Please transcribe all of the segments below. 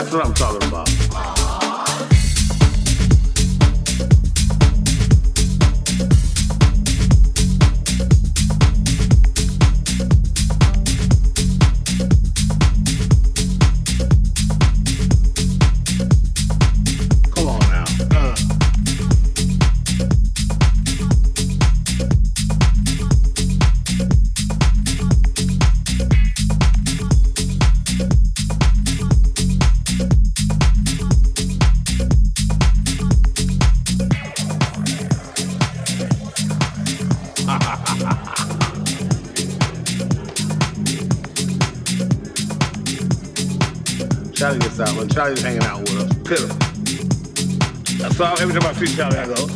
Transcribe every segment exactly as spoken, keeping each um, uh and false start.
That's what I'm talking about. Charlie gets out, but Charlie's hanging out with us. Pitiful. That's all. Every time I see Charlie, I go, ooh.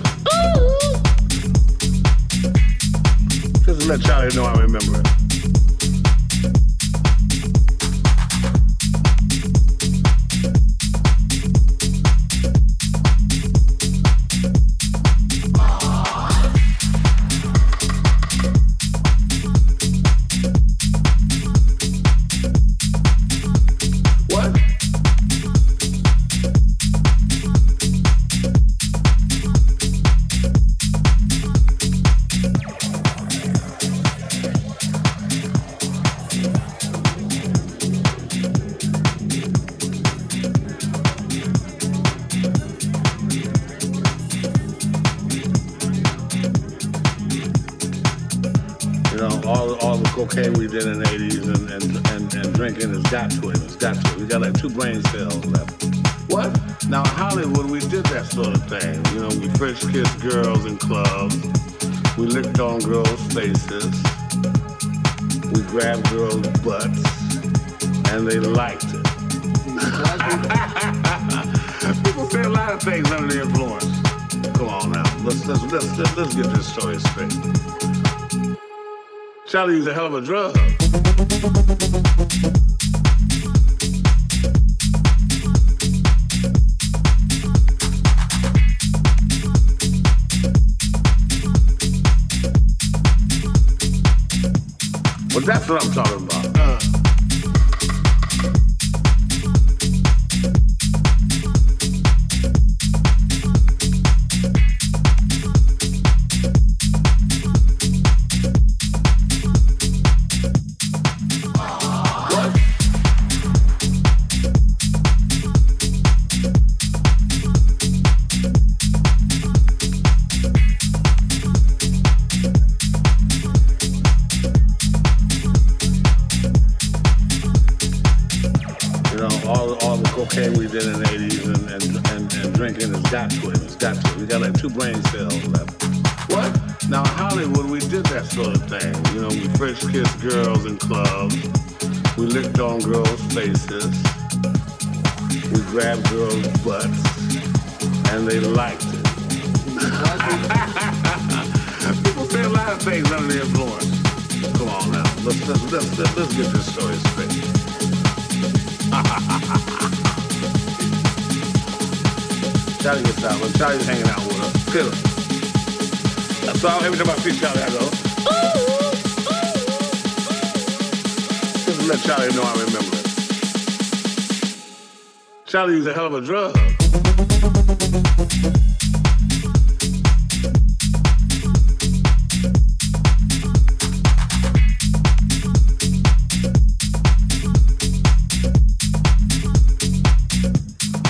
Just to let Charlie know I remember it. Kissed girls in clubs. We licked on girls' faces. We grabbed girls' butts, and they liked it. People say a lot of things under the influence. Come on now, let's let's let's let's, let's get this story straight. Charlie used a hell of a drug. That's what I'm talking about. Uh. What? Two brain cells left. What? Now in Hollywood we did that sort of thing. You know, we French kissed girls in clubs. We licked on girls' faces. We grabbed girls' butts, and they liked it. People say a lot of things under the influence. Come on now, let's let's let's let's, let's get this story straight. Charlie gets out, but Charlie's hanging out with us. Pitiful. That's all. Every time I see Charlie, I go, ooh. Just to let Charlie know I remember it. Charlie used a hell of a drug.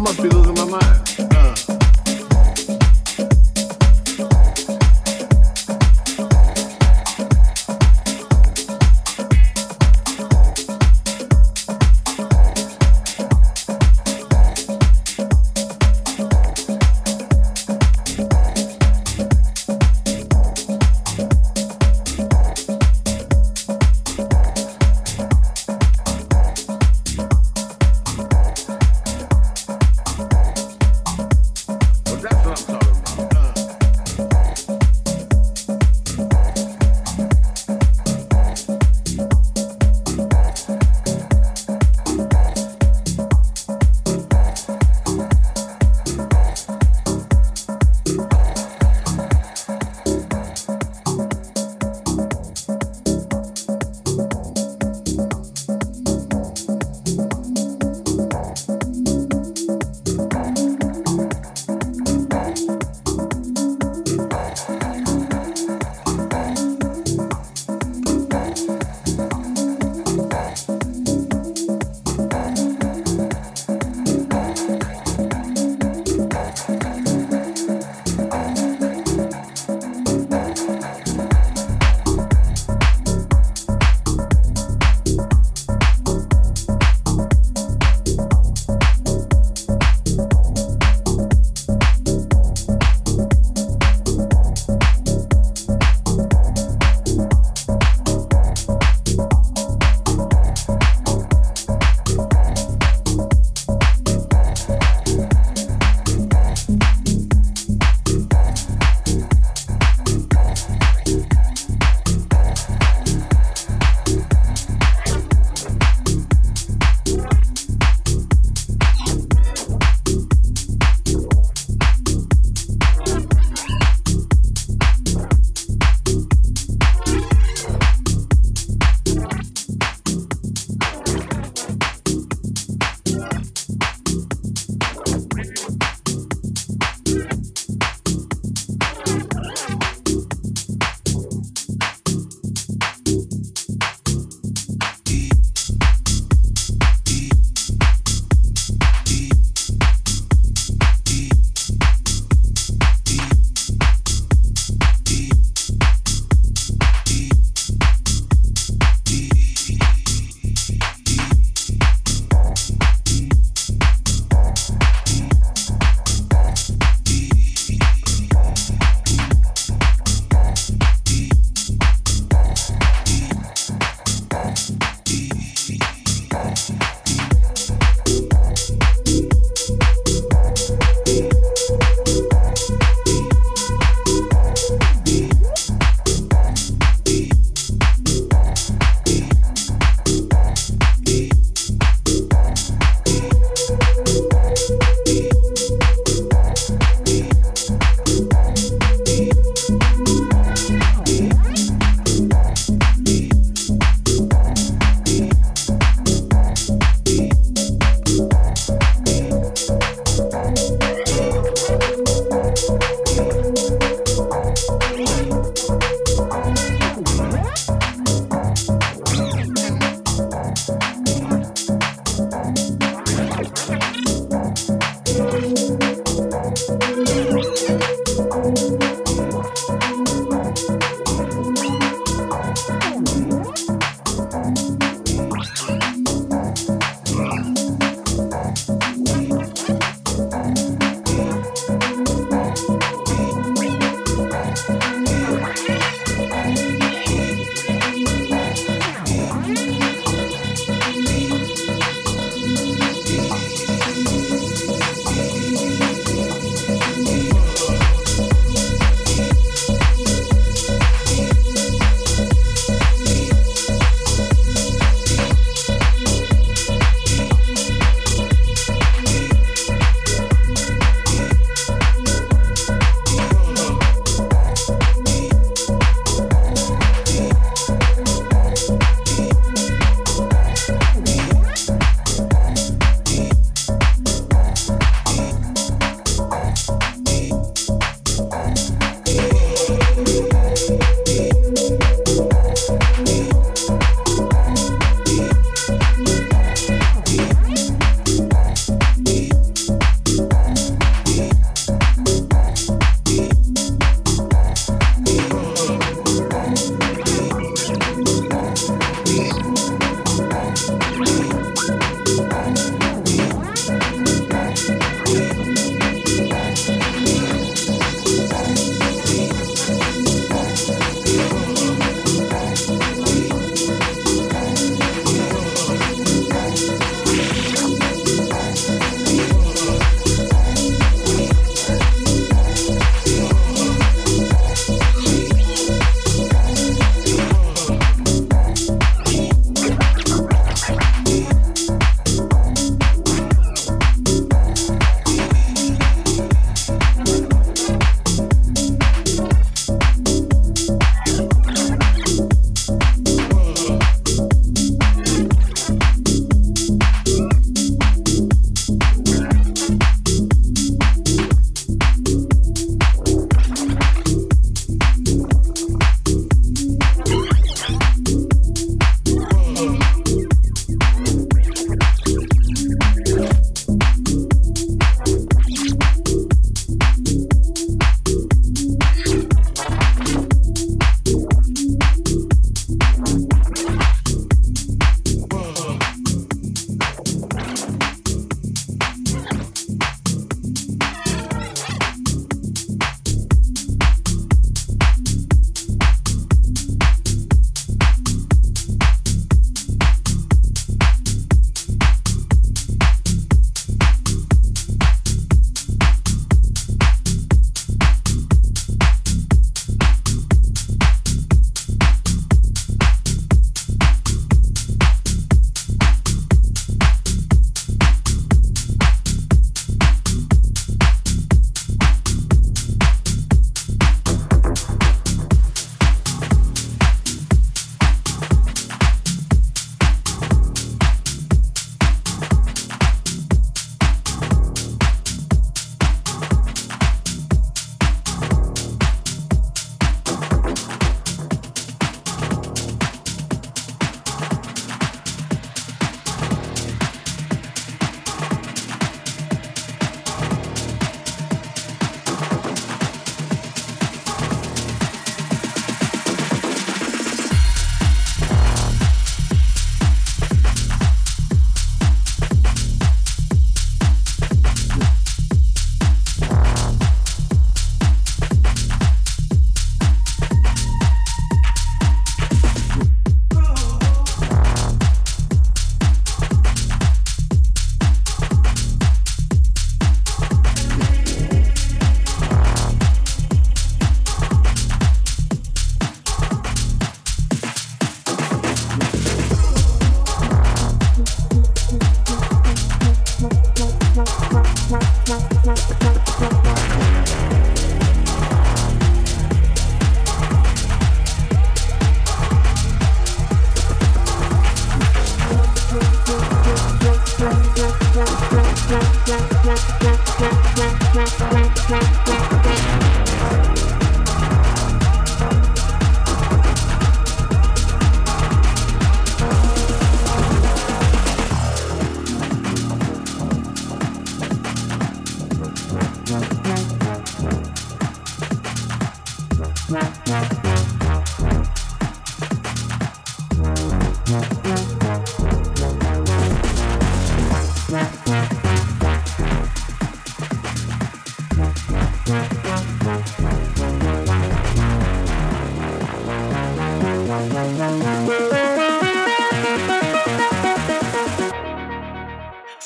I must be losing my mind.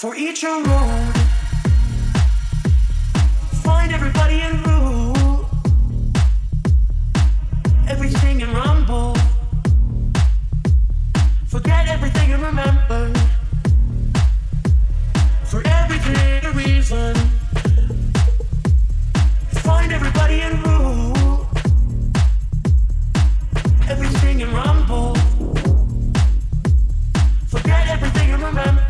For each your own. Find everybody and rule everything and rumble. Forget everything and remember. For everything a reason. Find everybody and rule everything and rumble. Forget everything and remember.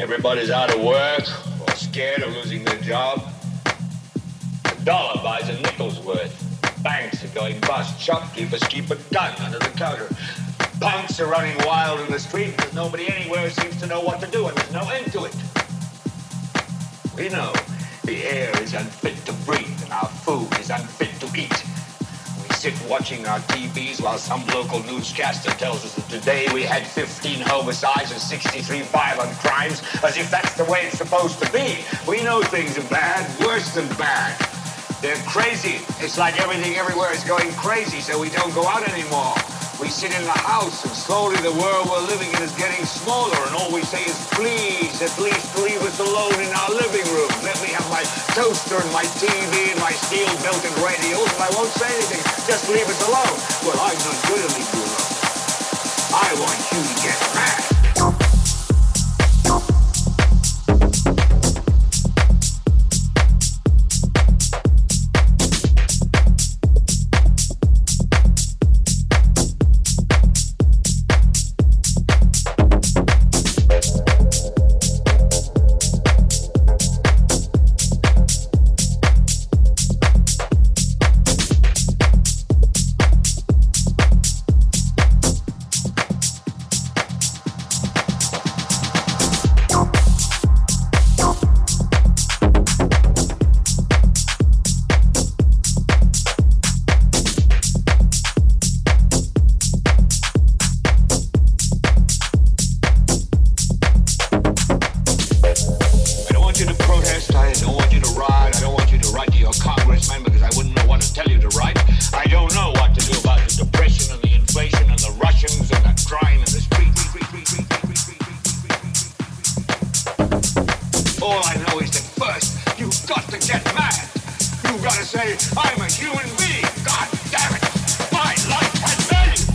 Everybody's out of work or scared of losing their job. A dollar buys a nickel's worth. Banks are going bust. Shopkeepers keep a gun under the counter. Punks are running wild in the street because nobody anywhere seems to know what to do, and there's no end to it. We know the air is unfit to breathe and our food is unfit to eat. We sit watching our T Vs while some local newscaster tells us that today we had fifteen homicides and sixty-three violent crimes, as if that's the way it's supposed to be. We know things are bad, worse than bad. They're crazy. It's like everything everywhere is going crazy, so we don't go out anymore. We sit in the house, and slowly the world we're living in is getting smaller, and all we say is, please, at least leave us alone in our living room. Let me have my toaster and my T V and my steel-belted radios, and I won't say anything. Just leave us alone. Well, I'm not going to leave you alone. I want you to get mad. all I know is that first, you've got to get mad. You've got to say, I'm a human being. God damn it. My life has value.